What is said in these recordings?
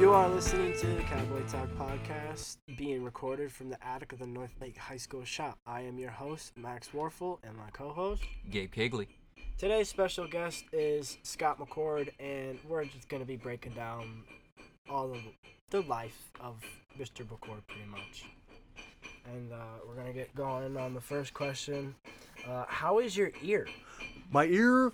You are listening to the Cowboy Talk Podcast, being recorded from the attic of the North Lake High School shop. I am your host, Max Warfel, and my co-host, Gabe Higley. Today's special guest is Scott McCord, and we're just going to be breaking down all of the life of Mr. McCord, pretty much. And we're going to get going on the first question. How is your ear? My ear,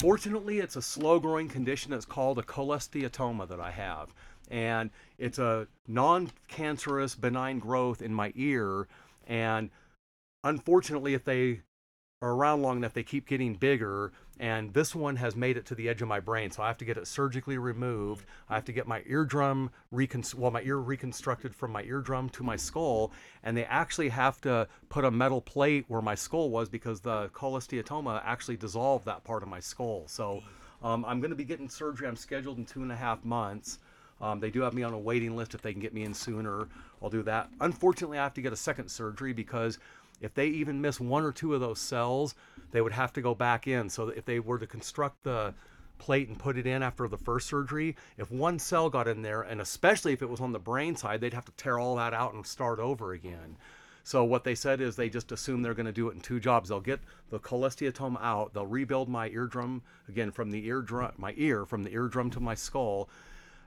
fortunately, it's a slow-growing condition that's called a cholesteatoma that I have. And it's a non-cancerous, benign growth in my ear. And unfortunately, if they are around long enough, they keep getting bigger. And this one has made it to the edge of my brain, so I have to get it surgically removed. I have to get my eardrum reconstructed from my eardrum to my skull. And they actually have to put a metal plate where my skull was, because the cholesteatoma actually dissolved that part of my skull. So I'm going to be getting surgery. I'm scheduled in 2.5 months. They do have me on a waiting list. If they can get me in sooner, I'll do that. Unfortunately, I have to get a second surgery, because if they even miss one or two of those cells, they would have to go back in. So if they were to construct the plate and put it in after the first surgery, if one cell got in there, and especially if it was on the brain side, they'd have to tear all that out and start over again. So what they said is they just assume they're going to do it in two jobs. They'll get the cholesteatoma out, they'll rebuild my eardrum again from the eardrum to my skull.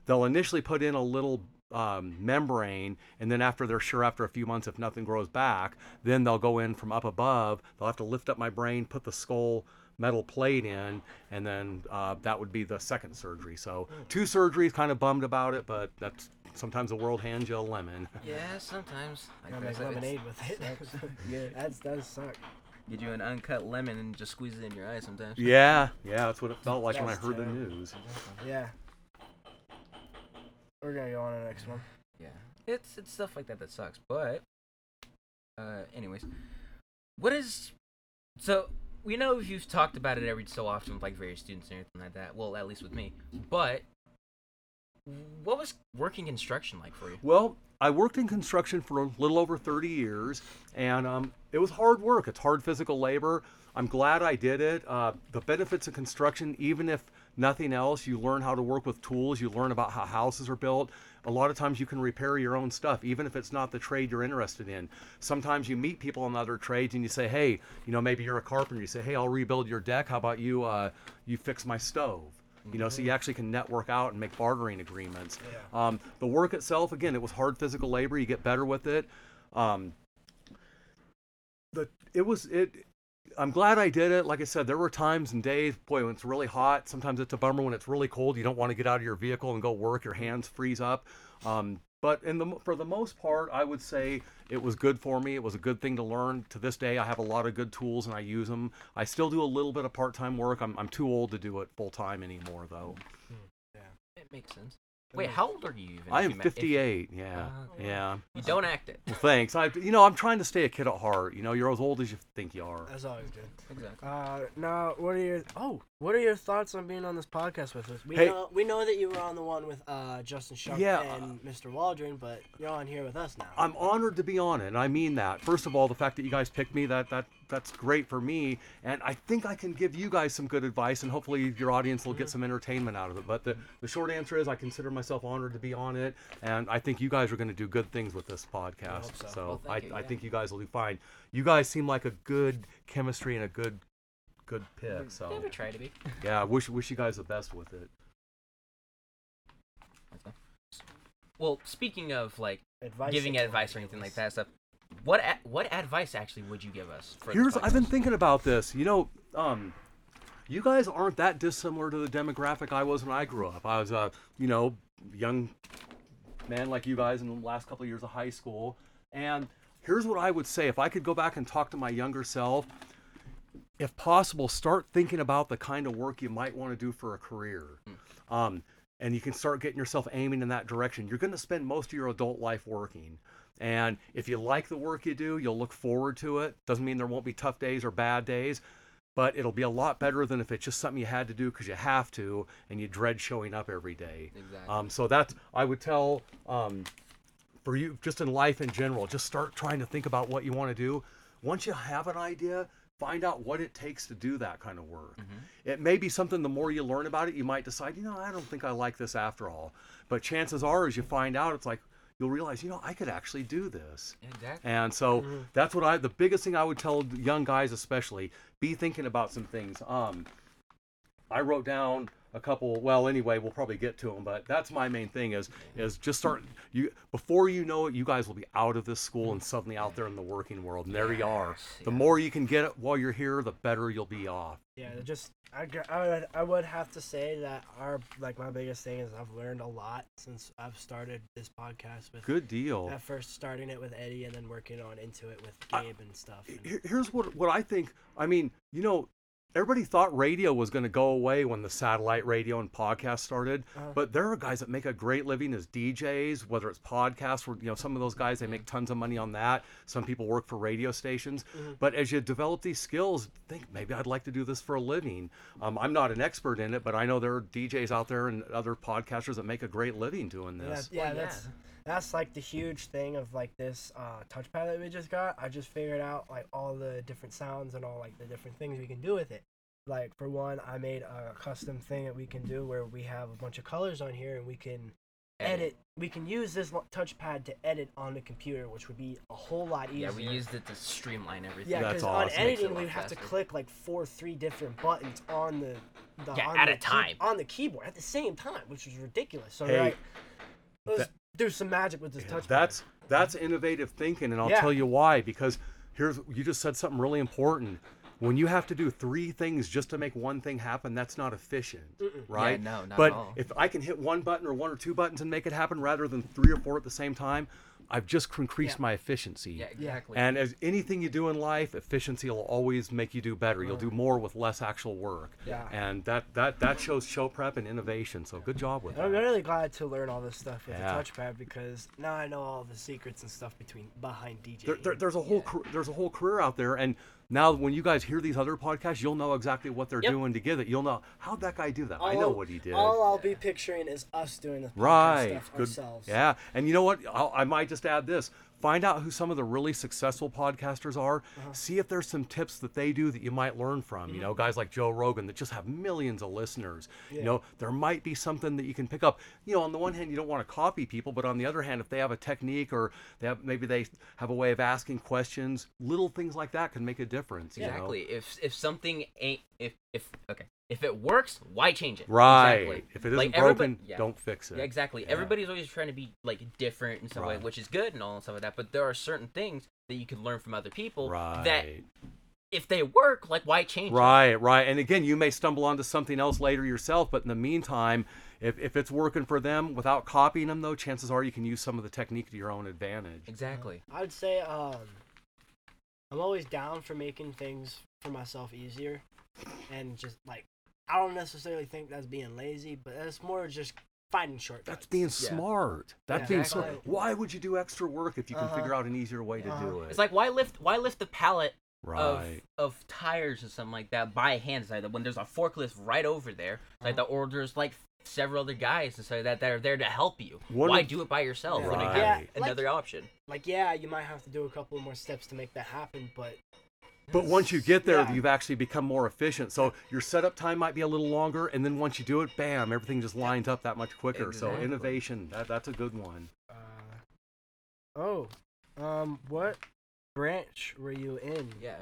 They'll initially put in a little membrane, and then after a few months, if nothing grows back, then they'll go in from up above. They'll have to lift up my brain, put the skull metal plate in, and then that would be the second surgery. So 2 surgeries, kind of bummed about it, but that's sometimes the world hands you a lemon. Yeah, sometimes. I make lemonade with it. Yeah, that does suck. Get you an uncut lemon and just squeeze it in your eye sometimes. Yeah, that's what it felt like when I heard the news. Yeah. We're gonna go on to the next one. Yeah, it's stuff like that that sucks. But, anyways, we know you've talked about it every so often with like various students and everything like that. Well, at least with me. But what was working construction like for you? Well, I worked in construction for a little over 30 years, and it was hard work. It's hard physical labor. I'm glad I did it. The benefits of construction, even if nothing else, you learn how to work with tools, you learn about how houses are built. A lot of times you can repair your own stuff, even if it's not the trade you're interested in. Sometimes you meet people in other trades and you say, hey, maybe you're a carpenter, you say, hey, I'll rebuild your deck, how about you fix my stove? So you actually can network out and make bartering agreements. Yeah. The work itself, again, it was hard physical labor, you get better with it. I'm glad I did it. Like I said, there were times and days, boy, when it's really hot. Sometimes it's a bummer when it's really cold. You don't want to get out of your vehicle and go work. Your hands freeze up. But for the most part, I would say it was good for me. It was a good thing to learn. To this day, I have a lot of good tools and I use them. I still do a little bit of part-time work. I'm too old to do it full-time anymore, though. Yeah, it makes sense. Wait, how old are you even? I am 58, yeah. You don't act it. Well, thanks. I'm trying to stay a kid at heart. You're as old as you think you are. That's always good. Exactly. Now, what are your thoughts on being on this podcast with us? We know that you were on the one with Justin Shuck and Mr. Waldron, but you're on here with us now. I'm honored to be on it, and I mean that. First of all, the fact that you guys picked me, that's great for me, and I think I can give you guys some good advice, and hopefully your audience will get some entertainment out of it. But the short answer is I consider myself honored to be on it, and I think you guys are going to do good things with this podcast. I hope so. I think you guys will do fine. You guys seem like a good chemistry and a good pick. So never try to be. Yeah, I wish you guys the best with it. Okay. Well, speaking of like advice, giving advice or anything like that stuff. What advice actually would you give us? I've been thinking about this. You guys aren't that dissimilar to the demographic I was when I grew up. I was a young man like you guys in the last couple of years of high school. And here's what I would say if I could go back and talk to my younger self. If possible, start thinking about the kind of work you might want to do for a career. And you can start getting yourself aiming in that direction. You're going to spend most of your adult life working. And if you like the work you do, you'll look forward to it. Doesn't mean there won't be tough days or bad days, but it'll be a lot better than if it's just something you had to do because you have to and you dread showing up every day. Exactly. So that's, I would tell for you, just in life in general, just start trying to think about what you want to do. Once you have an idea, Find out what it takes to do that kind of work. Mm-hmm. It may be something, the more you learn about it, you might decide, you know, I don't think I like this after all. But chances are, as you find out, it's like, you'll realize, you know, I could actually do this. Exactly. And so that's what the biggest thing I would tell young guys, especially, be thinking about some things. I wrote down a couple, well, anyway, we'll probably get to them, but that's my main thing is just start, before you know it, you guys will be out of this school and suddenly out there in the working world, and there you are. The more you can get it while you're here, the better you'll be off. Yeah, just, I would have to say that my biggest thing is I've learned a lot since I've started this podcast with. Good deal. At first starting it with Eddie and then working on into it with Gabe and stuff. And here's what I think, I mean, you know, everybody thought radio was going to go away when the satellite radio and podcast started, but there are guys that make a great living as DJs, whether it's podcasts, or, you know, some of those guys, they make tons of money on that. Some people work for radio stations, but as you develop these skills, think maybe I'd like to do this for a living. I'm not an expert in it, but I know there are DJs out there and other podcasters that make a great living doing this. That's like the huge thing of like this touchpad that we just got. I just figured out like all the different sounds and all like the different things we can do with it. Like for one, I made a custom thing that we can do where we have a bunch of colors on here and we can edit. We can use this touchpad to edit on the computer, which would be a whole lot easier. Yeah, we used it to streamline everything. Yeah, because on editing we'd have to click like three different buttons on the keyboard at the same time, which was ridiculous. So do some magic with this touchpad. That's innovative thinking, and I'll tell you why. Because you just said something really important. When you have to do three things just to make one thing happen, that's not efficient, right? Yeah, no, not at all. But if I can hit one button or one or two buttons and make it happen rather than three or four at the same time, I've just increased my efficiency. Yeah, exactly. And as anything you do in life, efficiency will always make you do better. You'll do more with less actual work. Yeah. And that shows show prep and innovation. So good job with that. I'm really glad to learn all this stuff with the touchpad, because now I know all the secrets and stuff behind DJing. There's a whole career out there, and now, when you guys hear these other podcasts, you'll know exactly what they're doing to get it. You'll know, how'd that guy do that? I know what he did. All I'll be picturing is us doing the podcast stuff ourselves. Yeah, and you know what? I might just add this. Find out who some of the really successful podcasters are. See if there's some tips that they do that you might learn from. You know, guys like Joe Rogan that just have millions of listeners. You know, there might be something that you can pick up. You know, on the one hand, you don't want to copy people, but on the other hand, if they have a technique or they have a way of asking questions, little things like that can make a difference. Yeah. You know? Exactly. If something ain't if it works, why change it? Right. Exactly. If it isn't broken, don't fix it. Yeah, exactly. Yeah. Everybody's always trying to be like different in some way, which is good and all and stuff like that. But there are certain things that you can learn from other people that, if they work, like why change it? Right. And again, you may stumble onto something else later yourself, but in the meantime, if it's working for them without copying them, though, chances are you can use some of the technique to your own advantage. Exactly. I would say I'm always down for making things for myself easier, and just like, I don't necessarily think that's being lazy, but that's more just finding shortcuts. That's being smart. That's being smart. Why would you do extra work if you can figure out an easier way to do it? It's like, why lift the pallet of tires and something like that by hand? It's like when there's a forklift right over there, like the orders like several other guys and say that they're there to help you. Why do it by yourself when you have another option? Like, you might have to do a couple more steps to make that happen, But once you get there, you've actually become more efficient. So your setup time might be a little longer, and then once you do it, bam, everything just lines up that much quicker. Exactly. So innovation, that's a good one. What branch were you in? Yeah.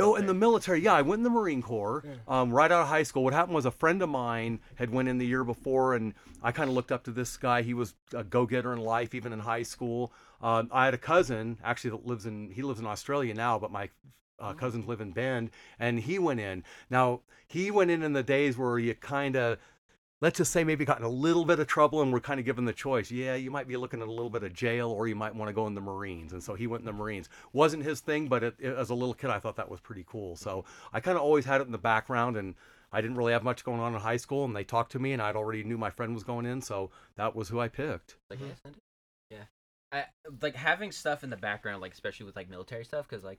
In the military. Yeah, I went in the Marine Corps right out of high school. What happened was a friend of mine had went in the year before, and I kind of looked up to this guy. He was a go-getter in life, even in high school. I had a cousin, actually, that lives in Australia now, but my cousins live in Bend, and he went in. Now, he went in the days where you kind of, let's just say, maybe got in a little bit of trouble and we're kind of given the choice. Yeah, you might be looking at a little bit of jail, or you might want to go in the Marines. And so he went in the Marines. Wasn't his thing, but as a little kid, I thought that was pretty cool. So I kind of always had it in the background, and I didn't really have much going on in high school, and they talked to me, and I'd already knew my friend was going in, so that was who I picked. Like, yeah. I like having stuff in the background, like especially with like military stuff, because like,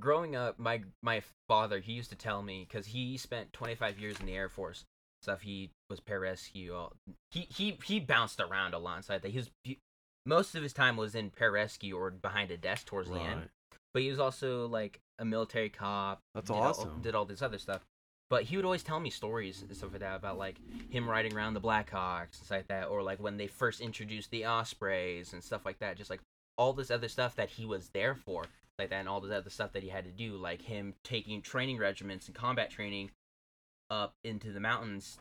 growing up, my father, he used to tell me, because he spent 25 years in the Air Force stuff. He was pararescue. He bounced around a lot inside that. Most of his time was in pararescue or behind a desk towards the end. But he was also like a military cop. That's awesome. Did all this other stuff. But he would always tell me stories and stuff like that about like him riding around the Blackhawks and stuff like that, or like when they first introduced the Ospreys and stuff like that. Just like all this other stuff that he was there for, like that, and all this other stuff that he had to do, like him taking training regiments and combat training up into the mountains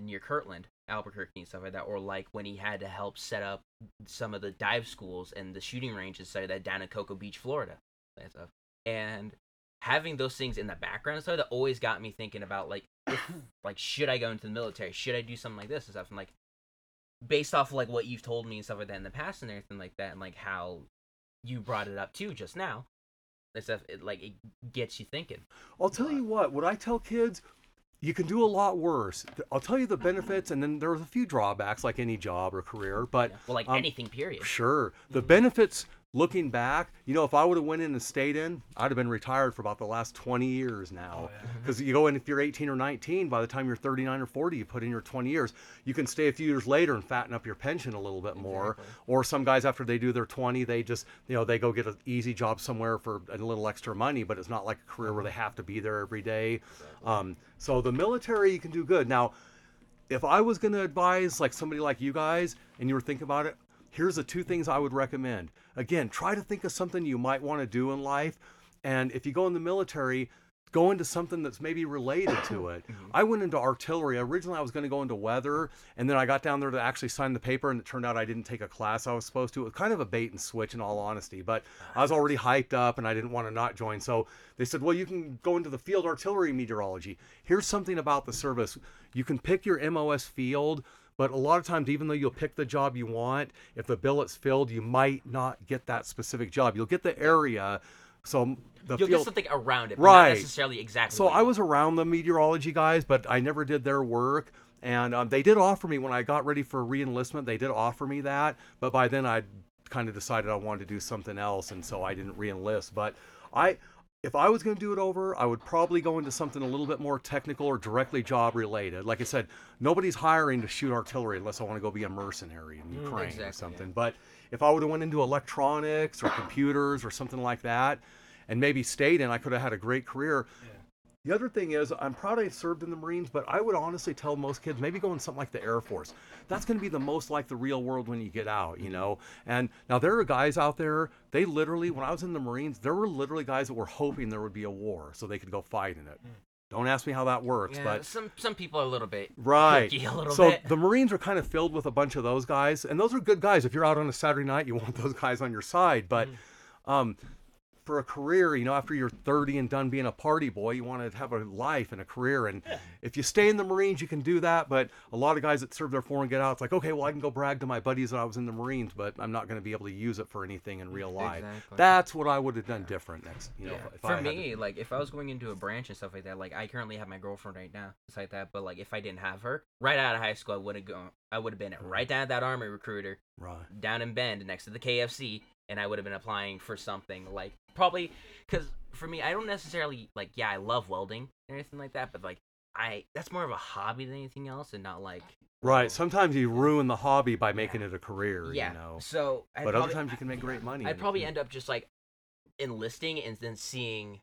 near Kirtland, Albuquerque, and stuff like that, or like when he had to help set up some of the dive schools and the shooting ranges, so that down in Cocoa Beach, Florida, and stuff. And having those things in the background and stuff, that always got me thinking about like, like should I go into the military? Should I do something like this and stuff? And like, based off like what you've told me and stuff like that in the past and everything like that, and like how you brought it up too just now, and stuff, it like it gets you thinking. I'll tell you what I tell kids. You can do a lot worse. I'll tell you the benefits, and then there's a few drawbacks, like any job or career. But well, like anything, period. Sure, the benefits. Looking back, you know, if I would have went in and stayed in, I'd have been retired for about the last 20 years now. Because you go in if you're 18 or 19, by the time you're 39 or 40, you put in your 20 years. You can stay a few years later and fatten up your pension a little bit more. Exactly. Or some guys, after they do their 20, they just, you know, they go get an easy job somewhere for a little extra money, but it's not like a career where they have to be there every day. Exactly. So the military, you can do good. Now, if I was going to advise like somebody like you guys, and you were thinking about it, here's the two things I would recommend. Again, try to think of something you might want to do in life. And if you go in the military, go into something that's maybe related to it. I went into artillery. Originally, I was going to go into weather. And then I got down there to actually sign the paper. And it turned out I didn't take a class I was supposed to. It was kind of a bait and switch, in all honesty. But I was already hyped up and I didn't want to not join. So they said, well, you can go into the field artillery meteorology. Here's something about the service. You can pick your MOS field. But a lot of times, even though you'll pick the job you want, if the billet's filled, you might not get that specific job. You'll get the area. So the you'll field, get something around it, but right. Not necessarily exactly. So I was around the meteorology guys, but I never did their work. And they did offer me, when I got ready for re-enlistment, they did offer me that. But by then, I kind of decided I wanted to do something else, and so I didn't re-enlist. But if I was going to do it over, I would probably go into something a little bit more technical or directly job related. Like I said, nobody's hiring to shoot artillery unless I want to go be a mercenary in Ukraine or something. Yeah. But if I would have went into electronics or computers or something like that, and maybe stayed in, I could have had a great career. Yeah. The other thing is, I'm proud I served in the Marines, but I would honestly tell most kids, maybe go in something like the Air Force. That's going to be the most like the real world when you get out, you know? And now there are guys out there, they literally, when I was in the Marines, there were literally guys that were hoping there would be a war so they could go fight in it. Don't ask me how that works, but some people are a little bit tricky, a little bit. So the Marines are kind of filled with a bunch of those guys, and those are good guys. If you're out on a Saturday night, you want those guys on your side, but for a career, you know, after you're 30 and done being a party boy, you want to have a life and a career. And if you stay in the Marines, you can do that. But a lot of guys that serve their foreign get out, it's like, okay, well, I can go brag to my buddies that I was in the Marines, but I'm not going to be able to use it for anything in real life. Exactly. That's what I would have done different next. You know, like if I was going into a branch and stuff like that, like I currently have my girlfriend right now, it's like that. But like if I didn't have her right out of high school, I would have been right down at that Army recruiter, right down in Bend next to the KFC. And I would have been applying for something like probably, because for me, I don't necessarily like, I love welding and anything like that, but like that's more of a hobby than anything else, and not like. Right. Sometimes you ruin the hobby by making it a career, you know? So, but other times you can make great money. I'd probably end up just like enlisting and then seeing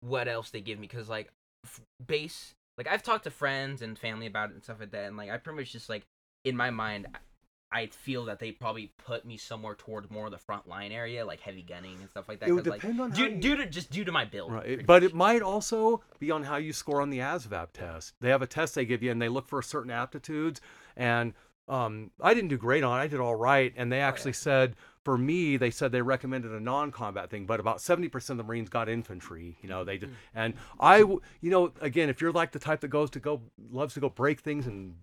what else they give me. Cause like like I've talked to friends and family about it and stuff like that. And like, I pretty much just like in my mind, I feel that they probably put me somewhere toward more of the front line area, like heavy gunning and stuff like that. It would depend on due to my build. Right. But it might also be on how you score on the ASVAB test. They have a test they give you, and they look for certain aptitudes. And I didn't do great on it. I did all right. And they actually said, for me, they said they recommended a non-combat thing, but about 70% of the Marines got infantry. You know, they did. And I, you know, again, if you're like the type that loves to go break things and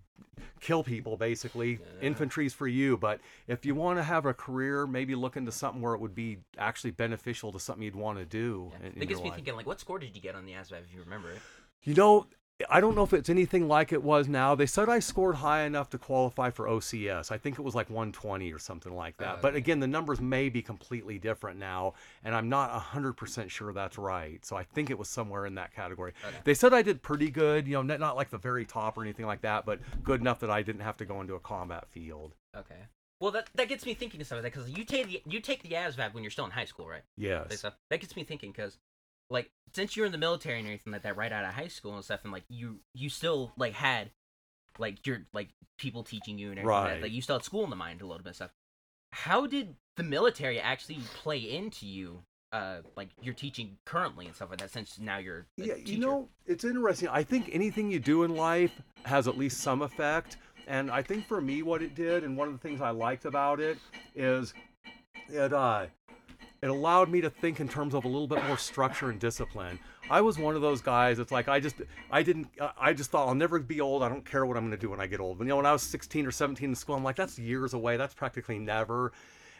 kill people, basically, infantry's for you. But if you want to have a career, maybe look into something where it would be actually beneficial to something you'd want to do. It gets me thinking, like, what score did you get on the ASVAB, if you remember it? You know, I don't know if it's anything like it was now. They said I scored high enough to qualify for OCS. I think it was like 120 or something like that. But again, the numbers may be completely different now, and I'm not 100% sure that's right. So I think it was somewhere in that category. They said I did pretty good, you know, not like the very top or anything like that, but good enough that I didn't have to go into a combat field. Okay. Well, that gets me thinking of something, because you take the ASVAB when you're still in high school, right? Yeah. That gets me thinking, because, like, since you're in the military and everything like that right out of high school and stuff, and, like, you still, like, had, like, your, like, people teaching you and everything right. Like that, like, you still had school in the mind a little bit of stuff. How did the military actually play into you, like, your teaching currently and stuff like that, since now you're a teacher? You know, it's interesting. I think anything you do in life has at least some effect. And I think for me, what it did, and one of the things I liked about it, is it allowed me to think in terms of a little bit more structure and discipline. I was one of those guys. It's like I just thought I'll never be old. I don't care what I'm going to do when I get old. You know, when I was 16 or 17 in school, I'm like, that's years away. That's practically never.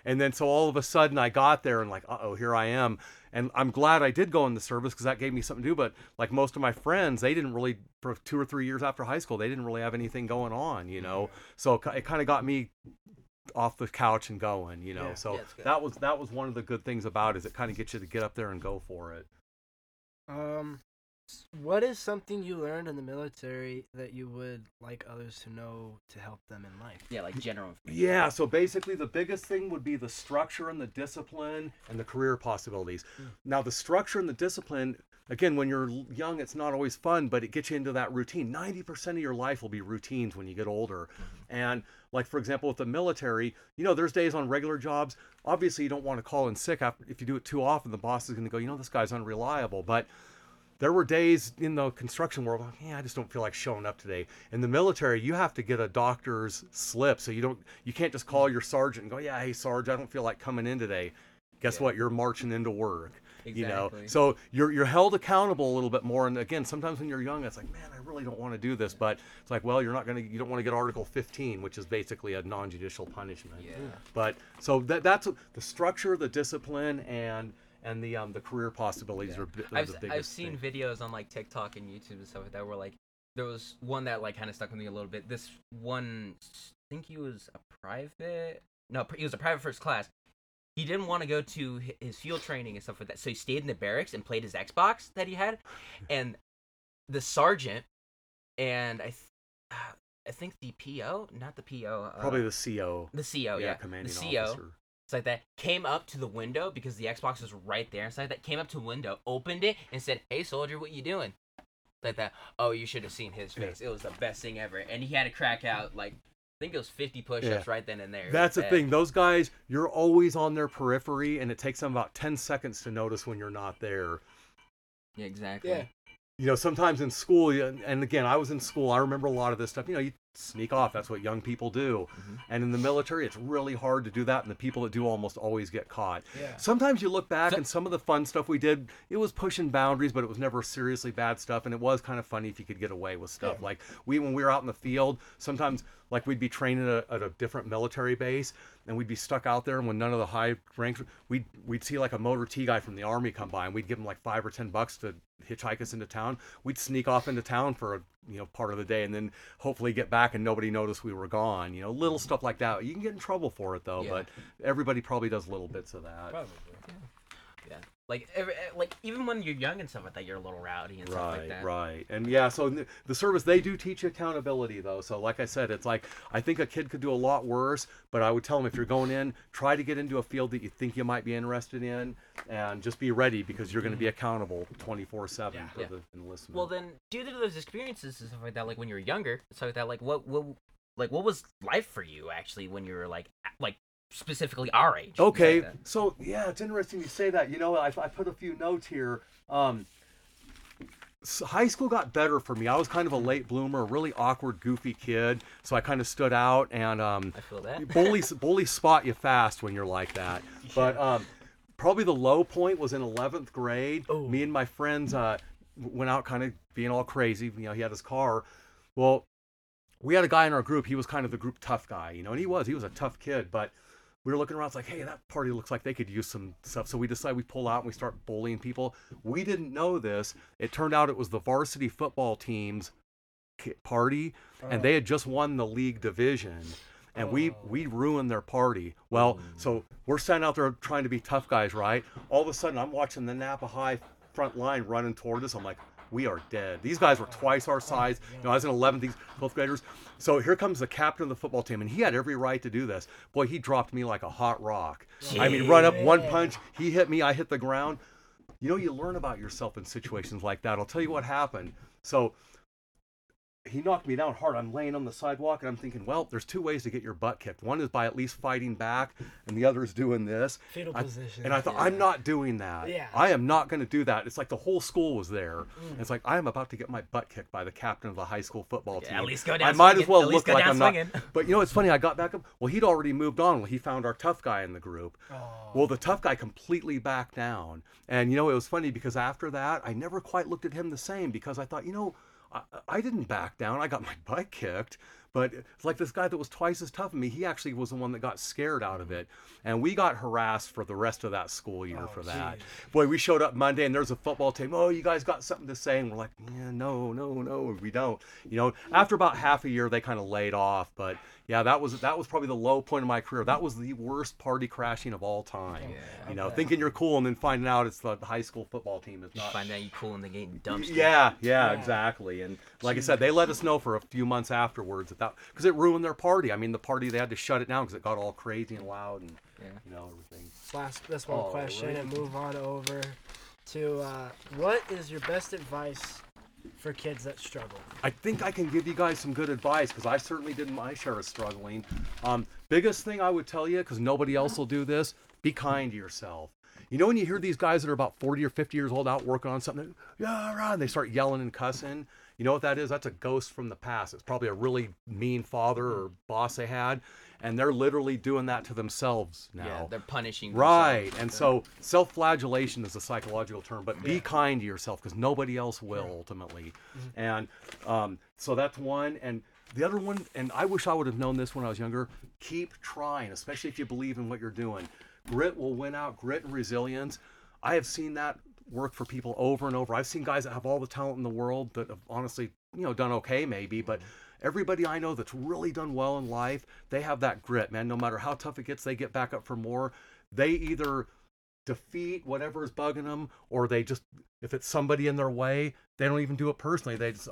And then so all of a sudden I got there and like, uh-oh, here I am. And I'm glad I did go in the service because that gave me something to do. But like most of my friends, they didn't really, for 2 or 3 years after high school, they didn't really have anything going on, you know. So it kind of got me off the couch and going, you know. Yeah, so that was one of the good things about it, is it kind of gets you to get up there and go for it. What is something you learned in the military that you would like others to know to help them in life? Yeah, like general information. Yeah, so basically the biggest thing would be the structure and the discipline and the career possibilities. Mm. Now, the structure and the discipline, again, when you're young, it's not always fun, but it gets you into that routine. 90% of your life will be routines when you get older. Mm-hmm. And like, for example, with the military, you know, there's days on regular jobs. Obviously, you don't want to call in sick. If you do it too often, the boss is going to go, you know, this guy's unreliable. But there were days in the construction world, like, yeah, I just don't feel like showing up today. In the military, you have to get a doctor's slip, so you can't just call your sergeant and go, yeah, hey, Sarge, I don't feel like coming in today. Guess what? You're marching into work. Exactly. You know, so you're held accountable a little bit more. And again, sometimes when you're young, it's like, man, I really don't want to do this, but it's like, well, you don't want to get Article 15, which is basically a non-judicial punishment. Yeah. But so that's the structure, the discipline, and the career possibilities are the biggest thing. I've seen videos on like TikTok and YouTube and stuff like that where like there was one that like kind of stuck with me a little bit. This one, I think he was a private first class. He didn't want to go to his field training and stuff like that, so he stayed in the barracks and played his Xbox that he had. And the sergeant and I think the PO, not the PO, probably the CO. The CO, yeah, commanding the CO. Officer. It's like that came up to the window because the Xbox was right there inside. That came up to the window, opened it, and said, "Hey, soldier, what you doing?" Like that. Oh, you should have seen his face. Yeah. It was the best thing ever, and he had to crack out like I think it was 50 push-ups right then and there. That's the thing. Those guys, you're always on their periphery, and it takes them about 10 seconds to notice when you're not there. Yeah, exactly. Yeah. You know, sometimes in school, and again, I was in school, I remember a lot of this stuff. You know, you sneak off. That's what young people do. Mm-hmm. And in the military, it's really hard to do that, and the people that do almost always get caught. Yeah. Sometimes you look back, and some of the fun stuff we did, it was pushing boundaries, but it was never seriously bad stuff, and it was kind of funny if you could get away with stuff. Yeah. Like, when we were out in the field, sometimes, like, we'd be training at a different military base, and we'd be stuck out there, and when none of the high ranks, we'd see, like, a Motor T guy from the Army come by, and we'd give him, like, $5 or $10 to hitchhike us into town. We'd sneak off into town for part of the day, and then hopefully get back and nobody noticed we were gone. You know, little stuff like that. You can get in trouble for it though, but everybody probably does little bits of that. Probably. Yeah. Like even when you're young and stuff like that, you're a little rowdy and stuff like that. Right. And so the service, they do teach accountability though. So like I said, it's like I think a kid could do a lot worse, but I would tell them if you're going in, try to get into a field that you think you might be interested in, and just be ready because you're going to be accountable 24/7 for the enlistment. Well, then due to those experiences and stuff like that, like when you were younger, stuff like that, like what was life for you actually when you were like specifically our age? Okay, like so it's interesting you say that. You know, I put a few notes here. So high school got better for me. I was kind of a late bloomer, a really awkward, goofy kid, so I kind of stood out. And I feel that bullies spot you fast when you're like that. But probably the low point was in 11th grade. Ooh. Me and my friends went out kind of being all crazy. You know, he had his car. Well, we had a guy in our group. He was kind of the group tough guy, you know, and he was a tough kid, but we were looking around, it's like, hey, that party looks like they could use some stuff. So we decide we pull out and we start bullying people. We didn't know this. It turned out it was the varsity football team's party, and they had just won the league division. And we ruined their party. Well, so we're sent out there trying to be tough guys, right? All of a sudden, I'm watching the Napa High front line running toward us. I'm like, we are dead. These guys were twice our size. You know, I was in 11th, these 12th graders. So here comes the captain of the football team, and he had every right to do this. Boy, he dropped me like a hot rock. Jeez. I mean, run up, one punch, he hit me, I hit the ground. You know, you learn about yourself in situations like that. I'll tell you what happened. So he knocked me down hard. I'm laying on the sidewalk, and I'm thinking, well, there's two ways to get your butt kicked. One is by at least fighting back, and the other is doing this. Fatal position. And I thought, I'm not doing that. Yeah. I am not going to do that. It's like the whole school was there. And it's like, I am about to get my butt kicked by the captain of the high school football team. At least go down swinging. I might as well look like I'm swinging. Not. But you know, it's funny. I got back up. Well, he'd already moved on. Well, he found our tough guy in the group. Oh. Well, the tough guy completely backed down. And, you know, it was funny because after that, I never quite looked at him the same because I thought, you know, I didn't back down. I got my butt kicked, but it's like this guy that was twice as tough as me, he actually was the one that got scared out of it. And we got harassed for the rest of that school year for that. Geez. Boy, we showed up Monday and there's a football team. Oh, you guys got something to say? And we're like, yeah, no, we don't. You know, after about half a year, they kind of laid off. But yeah, that was probably the low point of my career. That was the worst party crashing of all time. Yeah, you know, thinking you're cool and then finding out it's the high school football team. Is not. You find out you're cool and they get dumped. Yeah, exactly. And like I said, they let us know for a few months afterwards because it ruined their party. I mean, the party, they had to shut it down because it got all crazy and loud and, you know, everything. That's one question and move on over to what is your best advice for kids that struggle? I think I can give you guys some good advice because I certainly did my share of struggling. Biggest thing I would tell you, because nobody else will do this, be kind to yourself. You know, when you hear these guys that are about 40 or 50 years old out working on something, and they start yelling and cussing. You know what that is? That's a ghost from the past. It's probably a really mean father or boss they had, and they're literally doing that to themselves now. Yeah, they're punishing themselves. Right, and so self-flagellation is a psychological term, but be kind to yourself because nobody else will ultimately. Mm-hmm. And so that's one. And the other one, and I wish I would have known this when I was younger, keep trying, especially if you believe in what you're doing. Grit will win out, grit and resilience. I have seen that work for people over and over. I've seen guys that have all the talent in the world that have honestly, you know, done okay maybe, but everybody I know that's really done well in life, they have that grit, man. No matter how tough it gets, they get back up for more. They either defeat whatever is bugging them, or they just, if it's somebody in their way, they don't even do it personally. They just,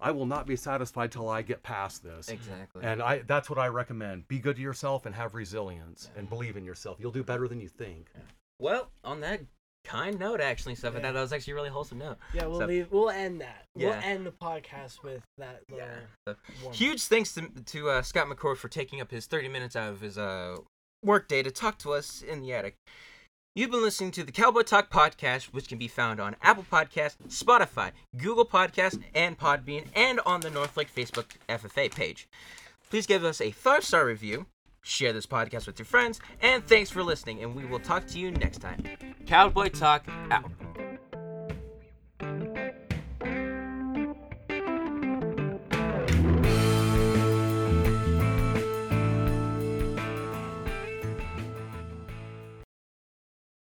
I will not be satisfied till I get past this. Exactly. And that's what I recommend. Be good to yourself and have resilience and believe in yourself. You'll do better than you think. Yeah. Well, on that kind note, actually, stuff like that. That was actually a really wholesome note. Yeah, we'll end that. Yeah. We'll end the podcast with that. Huge thanks to Scott McCord for taking up his 30 minutes out of his work day to talk to us in the attic. You've been listening to the Cowboy Talk Podcast, which can be found on Apple Podcasts, Spotify, Google Podcasts, and Podbean, and on the Northlake Facebook FFA page. Please give us a 5-star review. Share this podcast with your friends, and thanks for listening, and we will talk to you next time. Cowboy Talk out.